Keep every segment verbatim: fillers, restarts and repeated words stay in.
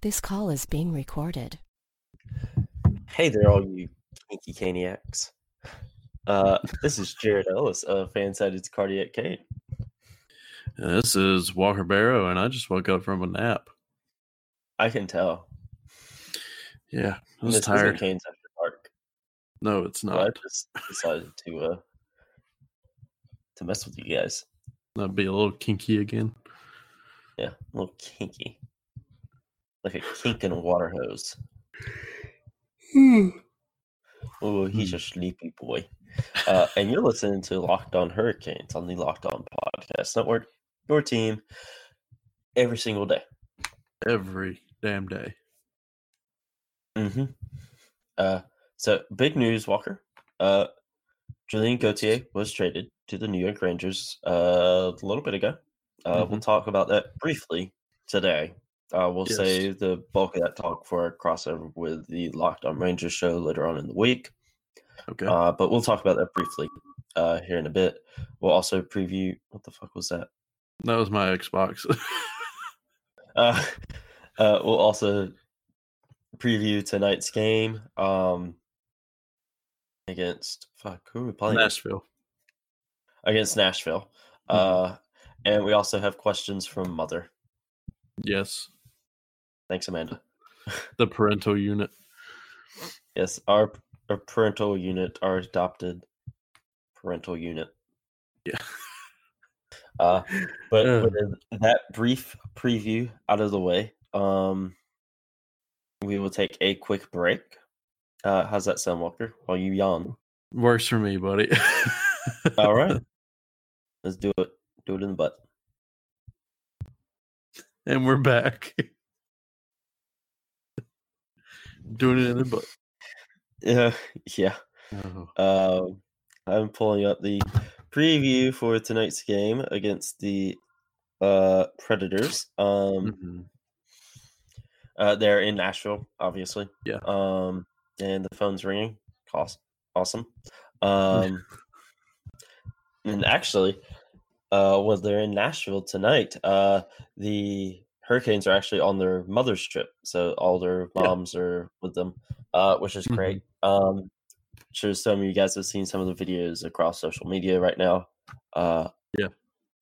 This call is being recorded. Hey there, all you kinky caniacs. Uh, this is Jared Ellis of Fansided's Cardiac Kane. This is Walker Barrow, and I just woke up from a nap. I can tell. Yeah, I was this tired. Isn't Kane's after dark. No, it's not. So I just decided to uh, to mess with you guys. That'd be a little kinky again. Yeah, a little kinky. Like a kink in a water hose. Hmm. Oh, he's a sleepy boy. Uh, and you're listening to Locked On Hurricanes on the Locked On Podcast Network. Your team every single day. Every damn day. Mm-hmm. Uh, so, big news, Walker. Uh, Julien Gauthier was traded to the New York Rangers uh, a little bit ago. Uh, mm-hmm. We'll talk about that briefly today. Uh, we'll yes. save the bulk of that talk for a crossover with the Locked On Rangers show later on in the week. Okay. Uh, but we'll talk about that briefly uh, here in a bit. We'll also preview – what the fuck was that? That was my Xbox. uh, uh, we'll also preview tonight's game um, against – fuck, who are we playing? Nashville. Against Nashville. Mm-hmm. Uh, and we also have questions from Mother. Yes. Thanks, Amanda. The parental unit. Yes, our, our parental unit, our adopted parental unit. Yeah. Uh, but uh. with that brief preview out of the way, um, we will take a quick break. Uh, how's that sound, Walker? While you yawn. Works for me, buddy. All right. Let's do it. Do it in the butt. And we're back. Doing it in the book. Yeah. Yeah. Oh. Uh, I'm pulling up the preview for tonight's game against the uh, Predators. Um, mm-hmm. uh, they're in Nashville, obviously. Yeah. Um, and the phone's ringing. Awesome. Um, and actually... Uh, well, they're in Nashville tonight. Uh, the Hurricanes are actually on their mother's trip, so all their moms yeah. are with them, uh, which is mm-hmm. great. Um, I'm sure some of you guys have seen some of the videos across social media right now. Uh, yeah,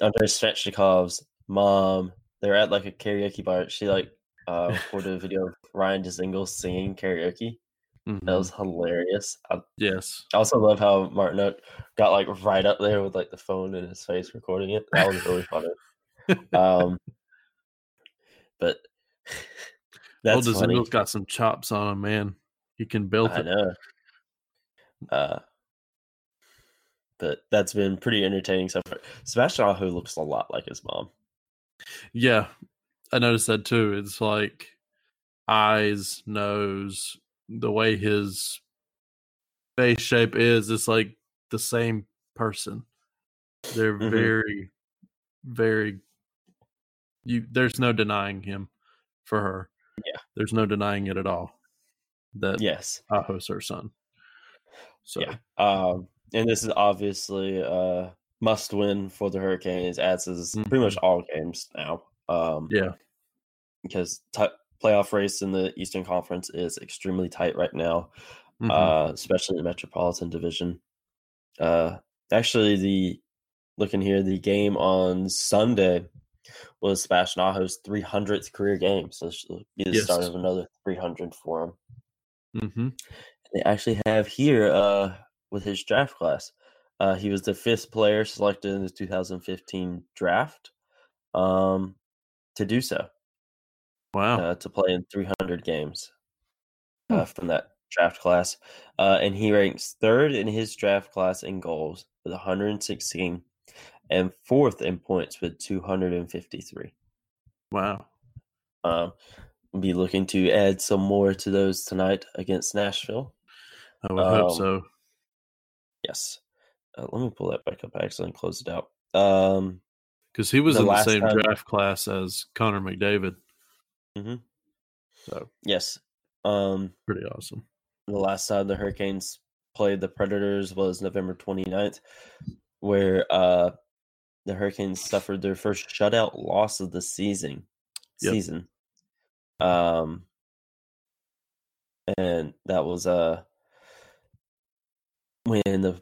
Andrei Svechnikov's mom. They're at like a karaoke bar. She like uh, recorded a video of Ryan Dzingel singing karaoke. Mm-hmm. That was hilarious. I, yes. I also love how Martinook got like right up there with like the phone in his face recording it. That was really funny. Um, but that's funny. Well, Dzingle's got some chops on him, man. He can belt it. I know. Uh, but that's been pretty entertaining so far. Sebastian Aho looks a lot like his mom. Yeah, I noticed that too. It's like eyes, nose. The way his face shape is, it's like the same person. They're mm-hmm. very, very. You, there's no denying him for her. Yeah, there's no denying it at all. That yes, Aho's her son. So, yeah. um, and this is obviously a must win for the Hurricanes, as is mm-hmm. pretty much all games now. Um, yeah, because. T- Playoff race in the Eastern Conference is extremely tight right now, mm-hmm. uh, especially in the Metropolitan Division. Uh, actually, the looking here, the game on Sunday was Sebastian Aho's three hundredth career game, so it'll be the yes. start of another three hundred for him. Mm-hmm. They actually have here uh, with his draft class, uh, he was the fifth player selected in the two thousand fifteen draft um, to do so. Wow! Uh, to play in three hundred games uh, hmm. from that draft class, uh, and he ranks third in his draft class in goals with one hundred sixteen, and fourth in points with two hundred fifty-three. Wow! Um, we'll be looking to add some more to those tonight against Nashville. I would um, hope so. Yes. Uh, let me pull that back up. I accidentally closed it out. Because um, he was the in the same time... draft class as Connor McDavid. Mm-hmm. So yes, um, pretty awesome. The last time the Hurricanes played the Predators was November twenty-ninth, where uh, the Hurricanes suffered their first shutout loss of the season. Yep. Season Um, and that was uh, when the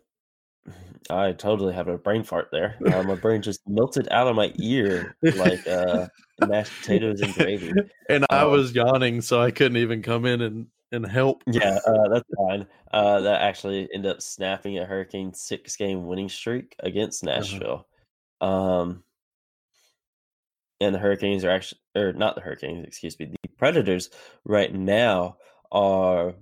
I totally have a brain fart there. Uh, my brain just melted out of my ear like uh, mashed potatoes and gravy. And I um, was yawning, so I couldn't even come in and, and help. Yeah, uh, that's fine. Uh, that actually ended up snapping a Hurricane six-game winning streak against Nashville. Uh-huh. Um, and the Hurricanes are actually, or not the Hurricanes, excuse me, the Predators right now are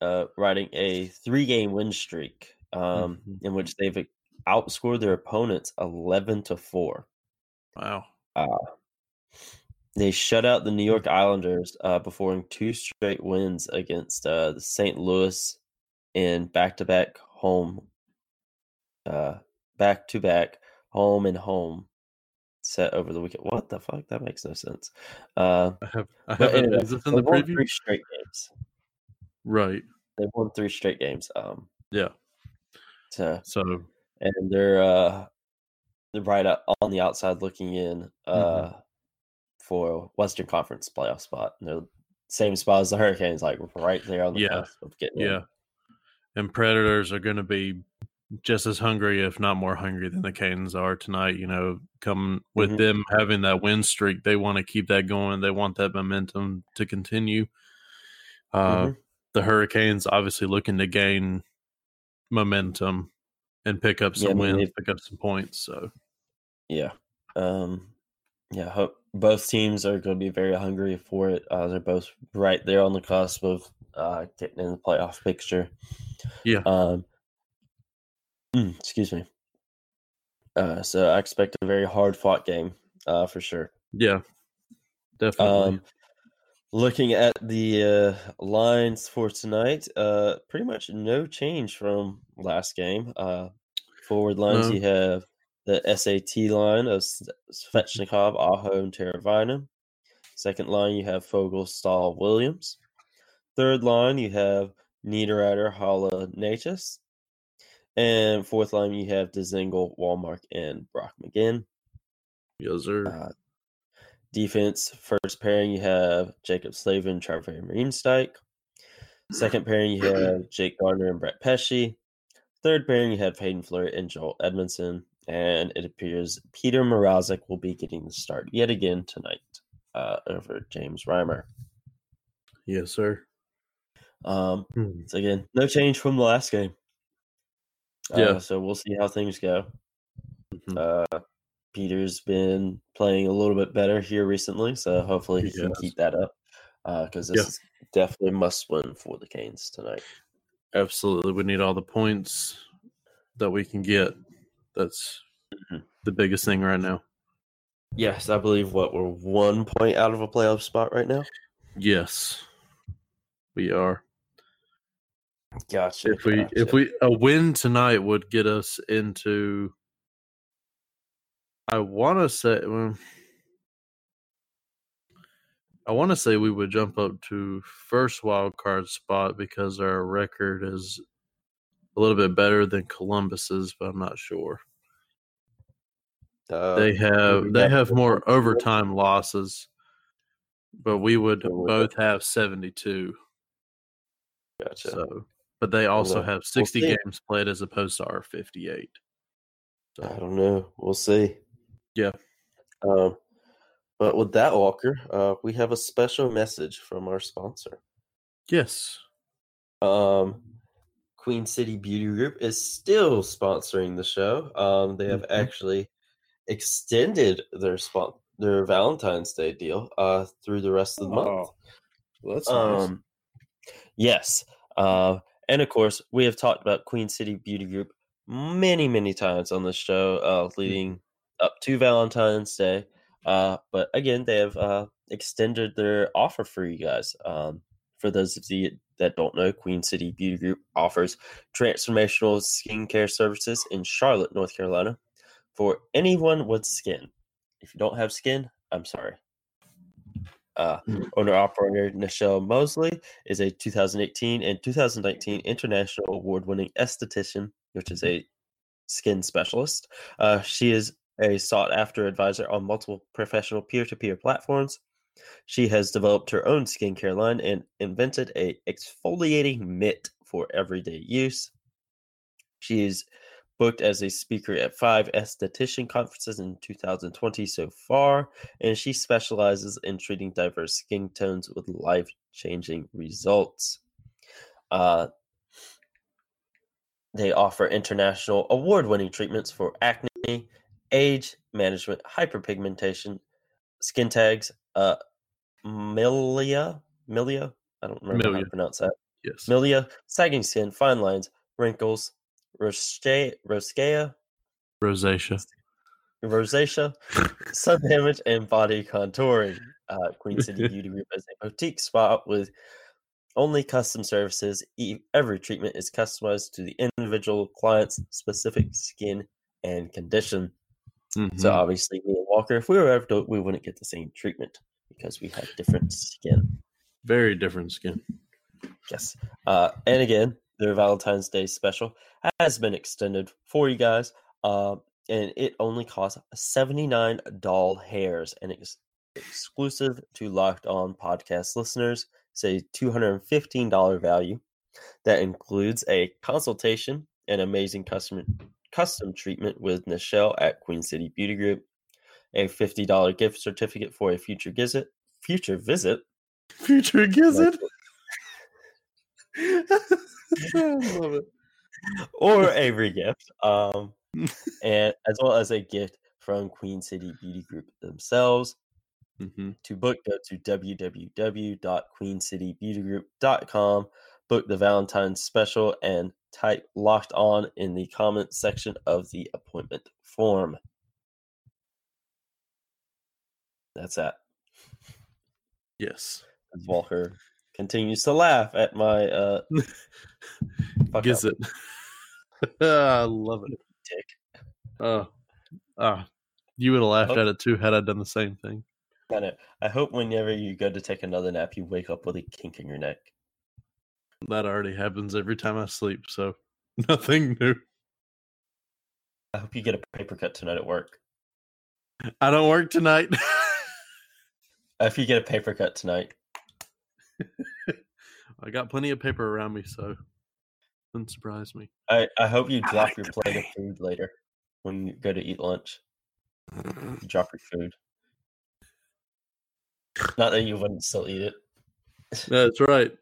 uh, riding a three-game win streak. Um, mm-hmm. In which they've outscored their opponents eleven to four. Wow! Uh, they shut out the New York Islanders uh, before two straight wins against uh, the Saint Louis in back-to-back home, uh, back-to-back home and home set over the weekend. What the fuck? That makes no sense. Uh, I have. I have anyway, is this in the preview? Three straight games. Right. They've won three straight games. Um. Yeah. To, so and they're uh they're right up on the outside looking in uh mm-hmm. for Western Conference playoff spot. And they're same spot as the Hurricanes, like right there on the yeah. cusp of getting yeah. in. And Predators are going to be just as hungry, if not more hungry, than the Canes are tonight. You know, come with mm-hmm. them having that win streak, they want to keep that going. They want that momentum to continue. Uh, mm-hmm. The Hurricanes obviously looking to gain momentum and pick up some yeah, wins, pick up some points. So, yeah, um, yeah. Hope both teams are going to be very hungry for it. Uh, they're both right there on the cusp of uh, getting in the playoff picture. Yeah. Um, mm, excuse me. Uh, so I expect a very hard fought game, uh, for sure. Yeah, definitely. Um, Looking at the uh, lines for tonight, uh, pretty much no change from last game. Uh, forward lines, um, you have the S A T line of Svechnikov, Aho, and Teravainen. Second line, you have Fogel, Stahl, Williams. Third line, you have Niederreiter, Holla, Natchez. And fourth line, you have Dzingel, Wallmark, and Brock McGinn. Yes, sir. Uh, Defense, first pairing, you have Jacob Slavin, Trevor van Riemsdyk. Second pairing, you have Jake Gardiner and Brett Pesci. Third pairing, you have Haydn Fleury and Joel Edmundson. And it appears Petr Mrazek will be getting the start yet again tonight uh, over James Reimer. Yes, sir. Um, hmm. So, again, no change from the last game. Yeah. Uh, so, we'll see how things go. Mm-hmm. Uh Peter's been playing a little bit better here recently, so hopefully he yes. can keep that up because uh, this yeah. is definitely a must-win for the Canes tonight. Absolutely. We need all the points that we can get. That's mm-hmm. the biggest thing right now. Yes, I believe, what, we're one point out of a playoff spot right now? Yes, we are. Gotcha. If we, gotcha. If we, a win tonight would get us into... I want to say, well, I want to say we would jump up to first wild card spot because our record is a little bit better than Columbus's, but I'm not sure. Uh, they have they have more overtime losses, but we would both have seventy-two. Gotcha. So, but they also well, have sixty we'll games played as opposed to our fifty-eight. So. I don't know. We'll see. Yeah. Um, but with that, Walker, uh, we have a special message from our sponsor. Yes. Um, Queen City Beauty Group is still sponsoring the show. Um, they have mm-hmm. actually extended their spon- their Valentine's Day deal uh, through the rest of the month. Oh, well, that's um, nice. Yes. Uh, and, of course, we have talked about Queen City Beauty Group many, many times on this show uh, leading up to Valentine's Day. Uh, but again, they have uh, extended their offer for you guys. Um, for those of you that don't know, Queen City Beauty Group offers transformational skincare services in Charlotte, North Carolina for anyone with skin. If you don't have skin, I'm sorry. Uh, owner-operator Nichelle Mosley is a two thousand eighteen and two thousand nineteen International Award-winning esthetician, which is a skin specialist. Uh, she is a sought-after advisor on multiple professional peer-to-peer platforms, She has developed her own skincare line and invented a exfoliating mitt for everyday use. She is booked as a speaker at five esthetician conferences in two thousand twenty so far, and she specializes in treating diverse skin tones with life-changing results. Uh, they offer international award-winning treatments for acne, age management, hyperpigmentation, skin tags, uh, milia, milia, I don't remember milia. how to pronounce that. Yes. Milia, sagging skin, fine lines, wrinkles, rosacea, rosacea, rosacea, sun damage, and body contouring. Uh, Queen City Beauty Group is a boutique spa with only custom services. Every treatment is customized to the individual client's specific skin and condition. Mm-hmm. So obviously, me and Walker, if we were ever, we wouldn't get the same treatment because we have different skin. Very different skin. Yes. Uh, and again, their Valentine's Day special has been extended for you guys. Uh, and it only costs seventy-nine doll hairs and it's exclusive to Locked On podcast listeners. It's a two hundred fifteen dollars value that includes a consultation and amazing customer custom treatment with Nichelle at Queen City Beauty Group, a fifty dollars gift certificate for a future visit, future visit, future visit, or a re-gift, um, and as well as a gift from Queen City Beauty Group themselves. Mm-hmm. To book, go to w w w dot queen city beauty group dot com, book the Valentine's special, and type Locked On in the comments section of the appointment form. That's that. Yes. As Walker continues to laugh at my uh Giz it. I love it. Dick. Oh. Oh. You would have laughed oh. at it too had I done the same thing. I know. I hope whenever you go to take another nap you wake up with a kink in your neck. That already happens every time I sleep, so nothing new. I hope you get a paper cut tonight at work. I don't work tonight. If you get a paper cut tonight. I got plenty of paper around me, so it wouldn't surprise me. I, I hope you drop like your plate of food later when you go to eat lunch. You drop your food. Not that you wouldn't still eat it. That's right.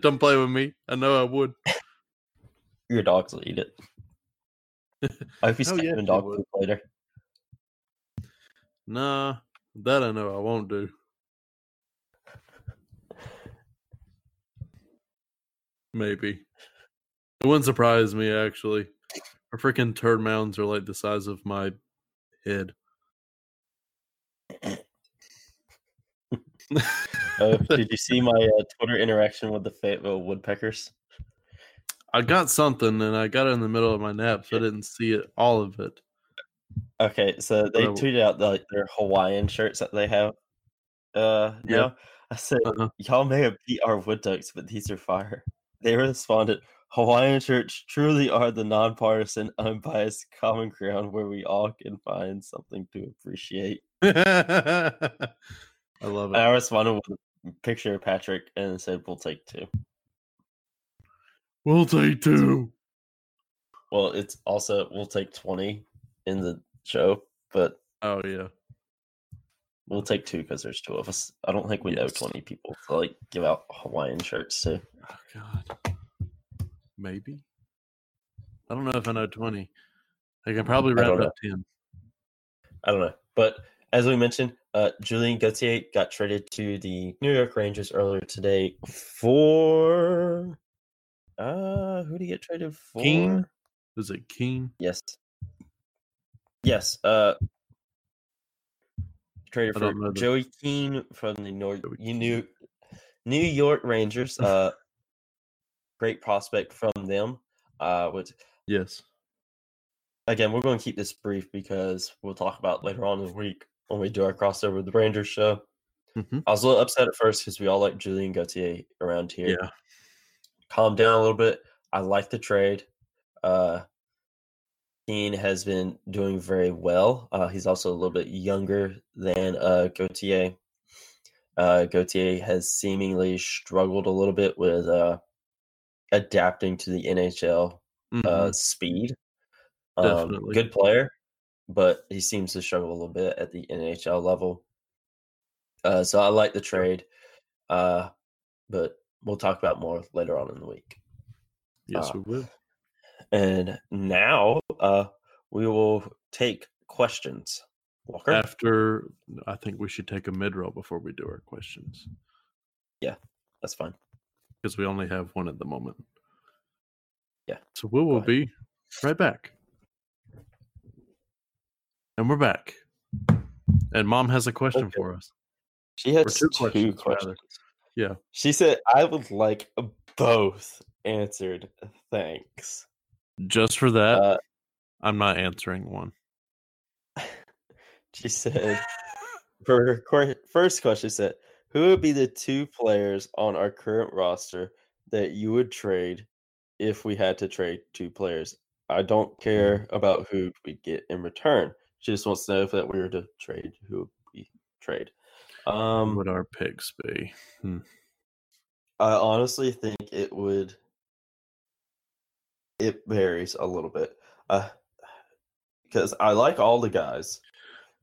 Don't play with me. I know I would. Your dogs will eat it. I hope you step in dog food later. Nah, that I know I won't do. Maybe. It wouldn't surprise me, actually. Our freaking turd mounds are like the size of my head. Uh, did you see my uh, Twitter interaction with the Fayetteville Woodpeckers? I got something, and I got it in the middle of my nap, so I didn't see it all of it. Okay, so they so, tweeted out the, like, their Hawaiian shirts that they have. Uh, yeah. Now. I said, uh-huh. Y'all may have beat our wood ducks, but these are fire. They responded, Hawaiian shirts truly are the nonpartisan, unbiased common ground where we all can find something to appreciate. I love it. I responded with a picture of Patrick and said, we'll take two. We'll take two. Well, it's also, we'll take twenty in the show, but. Oh, yeah. We'll take two because there's two of us. I don't think we yes. know twenty people to like give out Hawaiian shirts to. Oh, God. Maybe. I don't know if I know twenty. I can probably round up ten. I don't know. But as we mentioned, Uh, Julien Gauthier got traded to the New York Rangers earlier today for uh who did he get traded for? Kane? Was it Kane? Yes. Yes. Uh, traded for Joey that. Keane from the Nor- New New York Rangers. Uh, great prospect from them. Uh, which yes. Again, we're going to keep this brief because we'll talk about later on in the week. When we do our crossover with the Rangers show, mm-hmm. I was a little upset at first because we all like Julien Gauthier around here. Yeah. Calm down a little bit. I like the trade. Uh, Kane has been doing very well. Uh, he's also a little bit younger than uh, Gauthier. Uh, Gauthier has seemingly struggled a little bit with uh, adapting to the N H L mm-hmm. uh, speed. Um, good player, but he seems to struggle a little bit at the N H L level. Uh, so I like the trade, uh, but we'll talk about more later on in the week. Yes, uh, we will. And now uh, we will take questions. Walker? After, I think we should take a mid-roll before we do our questions. Yeah, that's fine. Because we only have one at the moment. Yeah. So we will be right back. And we're back. And Mom has a question okay. for us. She has two, two questions. questions. Yeah. She said, I would like both answered. Thanks. Just for that, uh, I'm not answering one. She said, for her first question, she said, who would be the two players on our current roster that you would trade if we had to trade two players? I don't care about who we get in return. She just wants to know if that we were to trade, who we trade. Um, what would our picks be? Hmm. I honestly think it would. It varies a little bit, uh, because I like all the guys.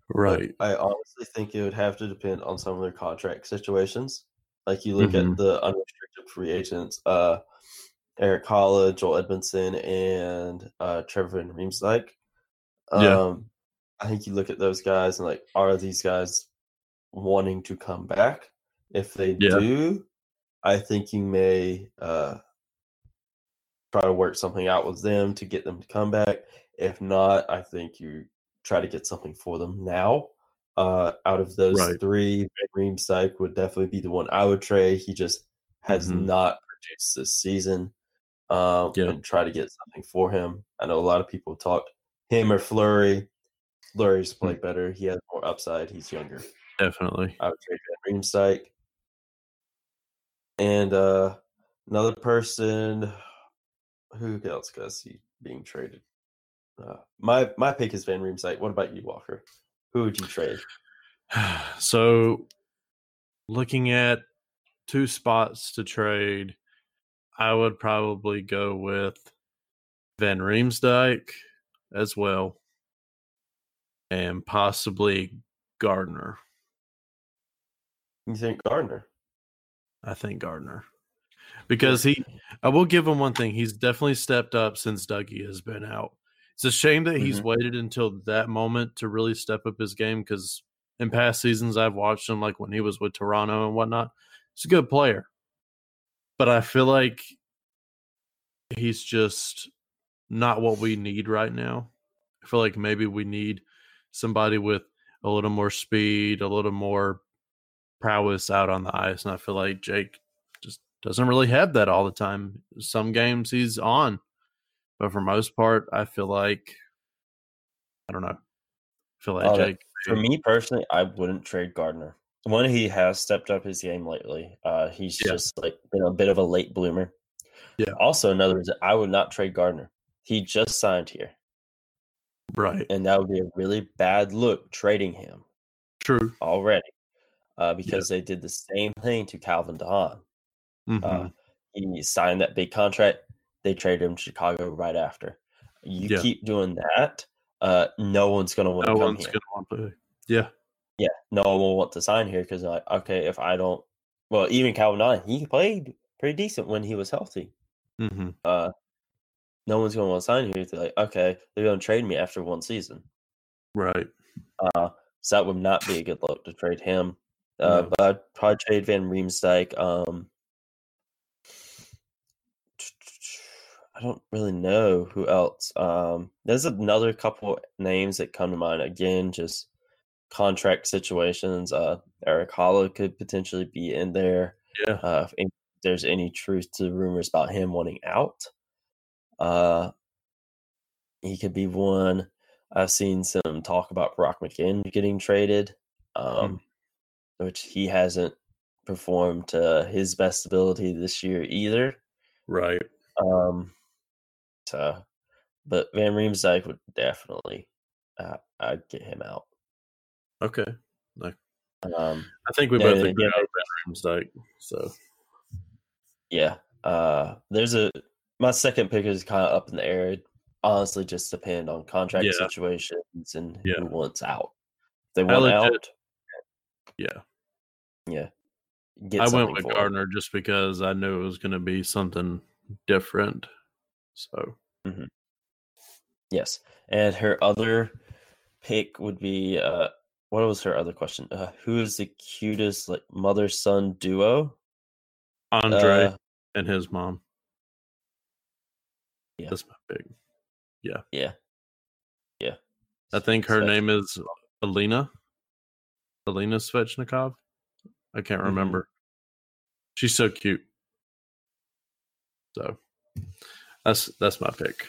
Right. I honestly think it would have to depend on some of their contract situations. Like you look mm-hmm. at the unrestricted free agents, uh, Eric Holla, Joel Edmundson, and uh, Trevor van Riemsdyk. Um, yeah. I think you look at those guys and like, are these guys wanting to come back? If they yeah. do, I think you may uh, try to work something out with them to get them to come back. If not, I think you try to get something for them now. Uh, out of those right. three, Van Riemsdyk would definitely be the one I would trade. He just has mm-hmm. not produced this season. Um, yeah. And try to get something for him. I know a lot of people talked him or Fleury. Fleury's played mm-hmm. better. He has more upside. He's younger. Definitely. I would trade Van Riemsdyk. And uh, another person, who else could I see being traded? Uh, my my pick is Van Riemsdyk. What about you, Walker? Who would you trade? So, looking at two spots to trade, I would probably go with Van Riemsdyk as well, and possibly Gardiner. You think Gardiner? I think Gardiner. Because he, I will give him one thing. He's definitely stepped up since Dougie has been out. It's a shame that he's mm-hmm. waited until that moment to really step up his game, because in past seasons I've watched him, like when he was with Toronto and whatnot. He's a good player. But I feel like he's just not what we need right now. I feel like maybe we need somebody with a little more speed, a little more prowess out on the ice, and I feel like Jake just doesn't really have that all the time. Some games he's on, but for most part, I feel like I don't know. I feel like uh, Jake. For me personally, I wouldn't trade Gardiner. One, he has stepped up his game lately. Uh, he's yeah. just like been a bit of a late bloomer. Yeah. Also, another reason I would not trade Gardiner. He just signed here, right? And that would be a really bad look trading him. True. Already. Uh, because yeah. they did the same thing to Calvin DeHaan. Mm-hmm. Uh, he signed that big contract. They traded him to Chicago right after. You yeah. keep doing that, uh, no one's going to want to come here. Gonna want to. Yeah. Yeah, no one will want to sign here because, like, okay, if I don't – well, even Calvin DeHaan, he played pretty decent when he was healthy. Mm-hmm. Uh, no one's going to want to sign here. They're like, okay, they're going to trade me after one season. Right. Uh, so that would not be a good look to trade him. Uh, but I'd probably trade Van Riemsdyk. Um, I don't really know who else. Um, there's another couple names that come to mind. Again, just contract situations. Uh, Eric Holla could potentially be in there. Yeah. Uh, if any, there's any truth to rumors about him wanting out, uh, he could be one. I've seen some talk about Brock McGinn getting traded. Um, mm. which he hasn't performed to his best ability this year either. Right. Um, so But Van Riemsdyk would definitely, uh, I'd get him out. Okay. No. Um, I think we both agree again, on Van Riemsdyk. So, yeah. Uh, there's a my second pick is kind of up in the air. It honestly just depend on contract yeah. situations and yeah. who wants out. If they want out. It. Yeah. Yeah. Get I went with Gardiner him. Just because I knew it was going to be something different. So. Mm-hmm. Yes. And her other pick would be, uh, what was her other question? Uh, who is the cutest like mother-son duo? Andrei uh, and his mom. Yeah. That's my pick. Yeah. Yeah. Yeah. I think her name is Alina. Alina Svechnikov. I can't remember. Mm-hmm. She's so cute. So that's that's my pick.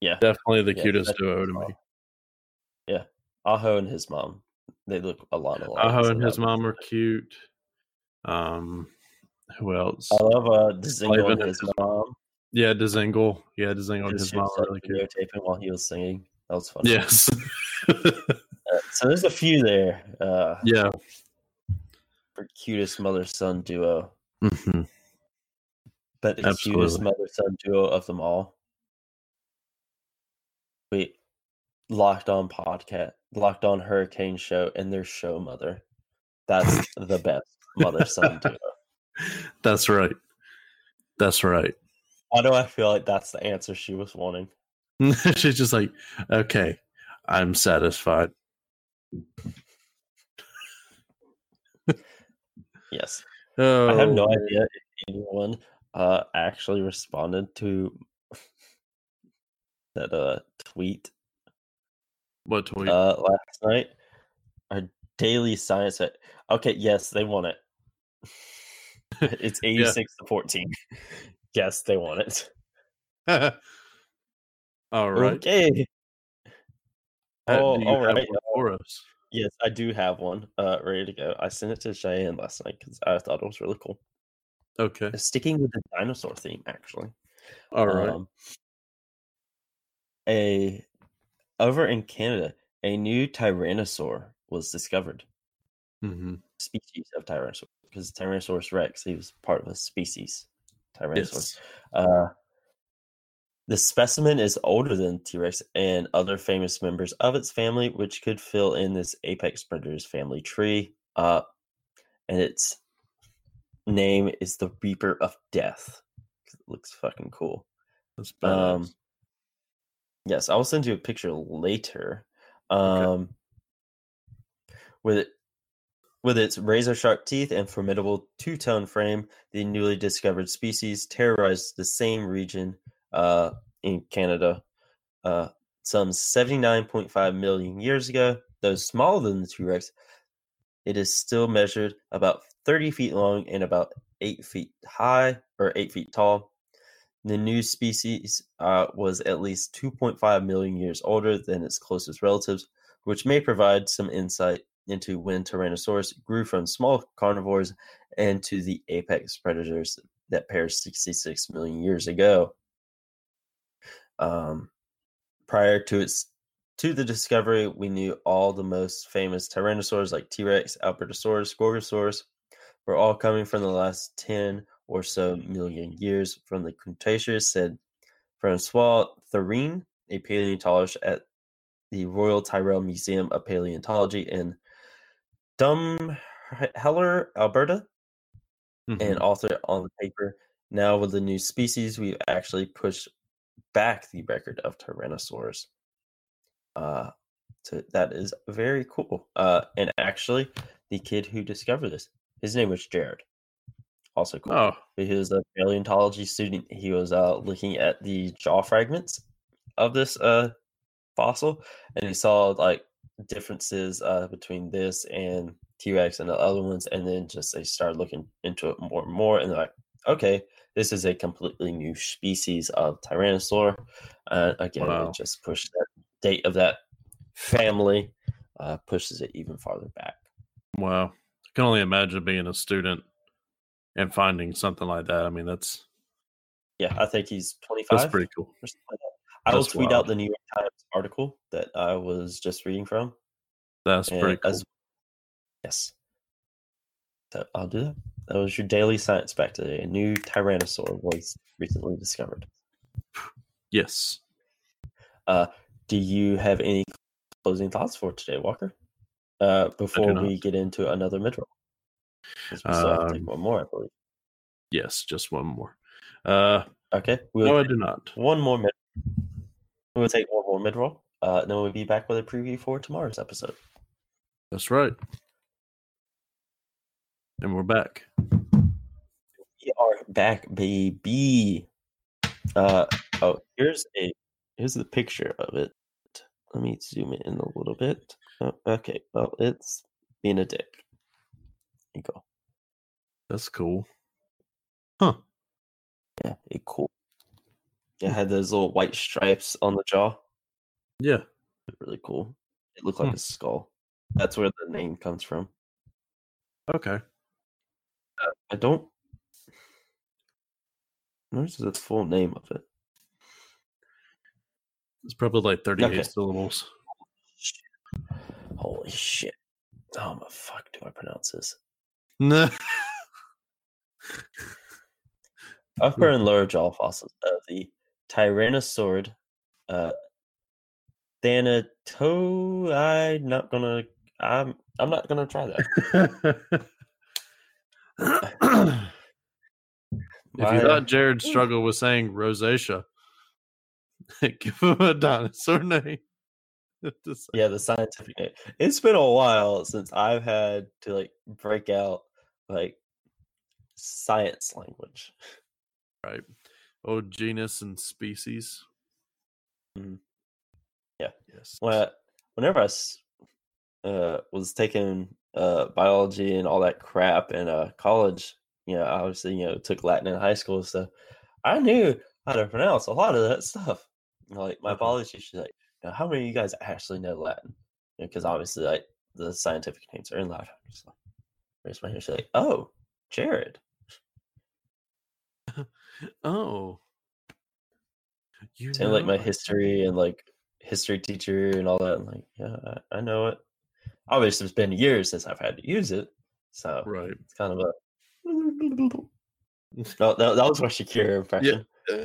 Yeah. Definitely the yeah, cutest duo to me. Yeah. Aho and his mom. They look a lot alike. Aho and his mom are cute. Um who else? I love uh Dzingel and his mom. Yeah, Dzingel. Yeah, Dzingel and his mom are really cute. Videotaping while he was singing. That was funny. Yes. So there's a few there. Uh, yeah. For cutest mother-son duo. Mm-hmm. But the Absolutely. cutest mother-son duo of them all. Wait. Locked On Podcast. Locked On Hurricane Show and their show mother. That's the best mother-son duo. That's right. That's right. Why do I feel like that's the answer she was wanting? She's just like, okay, I'm satisfied. Yes. Oh. I have no idea if anyone uh, actually responded to that uh, tweet. What tweet? Uh, last night. Our daily science. At- okay, yes, they want it. It's eighty-six yeah. to fourteen. Yes, they want it. All right. Okay. Oh, all right. For us? Yes, I do have one uh, ready to go. I sent it to Cheyenne last night because I thought it was really cool. Okay. Sticking with the dinosaur theme, actually. All right. Um, a over in Canada, a new tyrannosaur was discovered. Mm-hmm. Species of tyrannosaur, because Tyrannosaurus Rex, he was part of a species. Tyrannosaurus. Yes. Uh, the specimen is older than T-Rex and other famous members of its family, which could fill in this apex predator's family tree. Uh, and its name is the Reaper of Death. It looks fucking cool. That's badass. Um, yes, I'll send you a picture later. Um, okay. With it. With its razor-sharp teeth and formidable two-tone frame, the newly discovered species terrorized the same region uh, in Canada uh, some seventy-nine point five million years ago. Though smaller than the T-Rex, it is still measured about thirty feet long and about eight feet high, or eight feet tall. The new species uh, was at least two point five million years older than its closest relatives, which may provide some insight into when Tyrannosaurus grew from small carnivores and to the apex predators that perished sixty-six million years ago. Um, prior to its to the discovery, we knew all the most famous tyrannosaurs like T-Rex, Albertosaurus, Gorgosaurus were all coming from the last ten or so million years from the Cretaceous, said Francois Thurin, a paleontologist at the Royal Tyrrell Museum of Paleontology in Drumheller, Alberta, mm-hmm. and author on the paper. Now with the new species, we've actually pushed back the record of Tyrannosaurus. Uh, so that is very cool. Uh, and actually, the kid who discovered this, his name was Jared. Also cool. Oh. He was a paleontology student. He was uh, looking at the jaw fragments of this uh, fossil, and he saw like differences uh, between this and T-Rex and the other ones, and then just they started looking into it more and more, and they're like, okay, this is a completely new species of Tyrannosaur. Uh, again, wow. It just pushed that date of that family, uh, pushes it even farther back. Wow. I can only imagine being a student and finding something like that. I mean, that's... Yeah, I think he's twenty-five. That's pretty cool. I will tweet wild. out the New York Times article that I was just reading from. That's and pretty cool. As, yes. So I'll do that. That was your daily science fact today. A new Tyrannosaur was recently discovered. Yes. Uh, do you have any closing thoughts for today, Walker? Uh, before we get into another mid-roll. Because we still um, have to take one more, I believe. Yes, just one more. Uh, okay. We'll no, I do not. One more mid-roll. We'll take one more mid-roll. Uh, and then we'll be back with a preview for tomorrow's episode. That's right. And we're back. We are back, baby. Uh, oh, here's a here's the picture of it. Let me zoom it in a little bit. Oh, okay, well, it's being a dick. There you go. That's cool. Huh. Yeah, it cool. It had those little white stripes on the jaw. Yeah. Really cool. It looked like hmm. a skull. That's where the name comes from. Okay. Uh, I don't... Where's the full name of it? It's probably like thirty-eight okay. syllables. Holy shit. How the fuck do I pronounce this? No. Upper and lower jaw fossils of the Tyrannosaurid uh, Thanato... I'm not gonna... I'm, I'm not gonna try that. if My, you thought Jared struggled with saying rosacea, give him a dinosaur name. Yeah, the scientific name. It's been a while since I've had to like break out like science language. Right. Oh, genus and species. Mm-hmm. Yeah. Yes. When I, whenever I uh, was taking uh, biology and all that crap in uh, college, you know, obviously, you know, took Latin in high school, so I knew how to pronounce a lot of that stuff. You know, like my biology, she's like, how many of you guys actually know Latin? Because you know, obviously, like the scientific names are in Latin. So raised my hand. She's like, oh, Jared. oh, you and know. Like my history and like history teacher and all that. I'm like, yeah, I, I know it. Obviously, it's been years since I've had to use it, so right. It's kind of a. No, that, that was my Shakira impression. Yeah.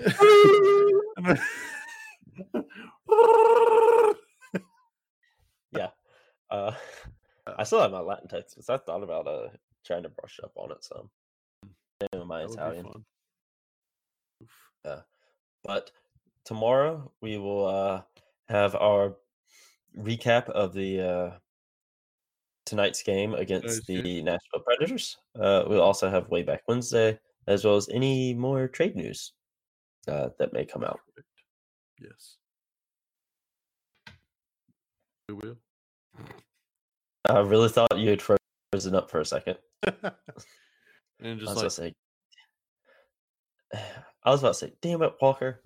yeah. Uh, I still have my Latin text because I thought about uh, trying to brush up on it some. Damn, my Italian. Uh, but tomorrow we will uh, have our recap of the uh, tonight's game against the Nashville Predators. Uh, we'll also have Way Back Wednesday, as well as any more trade news uh, that may come out. Yes. We will. I really thought you had frozen up for a second. and just I, was like... about to say, I was about to say, damn it, Walker.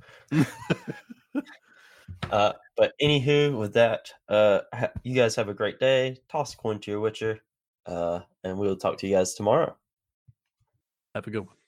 uh, but anywho, with that, uh, ha- you guys have a great day. Toss a coin to your Witcher, uh, and we'll talk to you guys tomorrow. Have a good one.